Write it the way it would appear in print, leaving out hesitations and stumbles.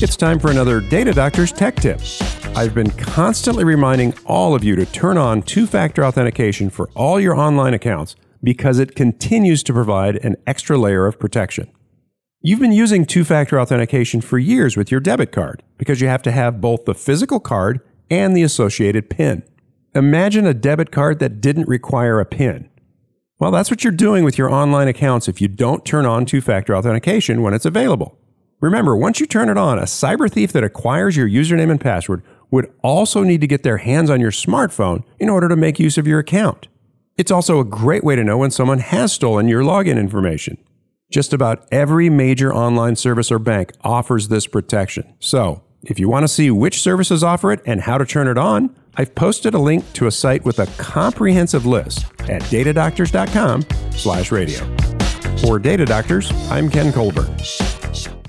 It's time for another Data Doctor's Tech Tip. I've been constantly reminding all of you to turn on two-factor authentication for all your online accounts because it continues to provide an extra layer of protection. You've been using two-factor authentication for years with your debit card because you have to have both the physical card and the associated PIN. Imagine a debit card that didn't require a PIN. Well, that's what you're doing with your online accounts if you don't turn on two-factor authentication when it's available. Remember, once you turn it on, a cyber thief that acquires your username and password would also need to get their hands on your smartphone in order to make use of your account. It's also a great way to know when someone has stolen your login information. Just about every major online service or bank offers this protection. So, if you want to see which services offer it and how to turn it on, I've posted a link to a site with a comprehensive list at datadoctors.com/radio. For Data Doctors, I'm Ken Colbert.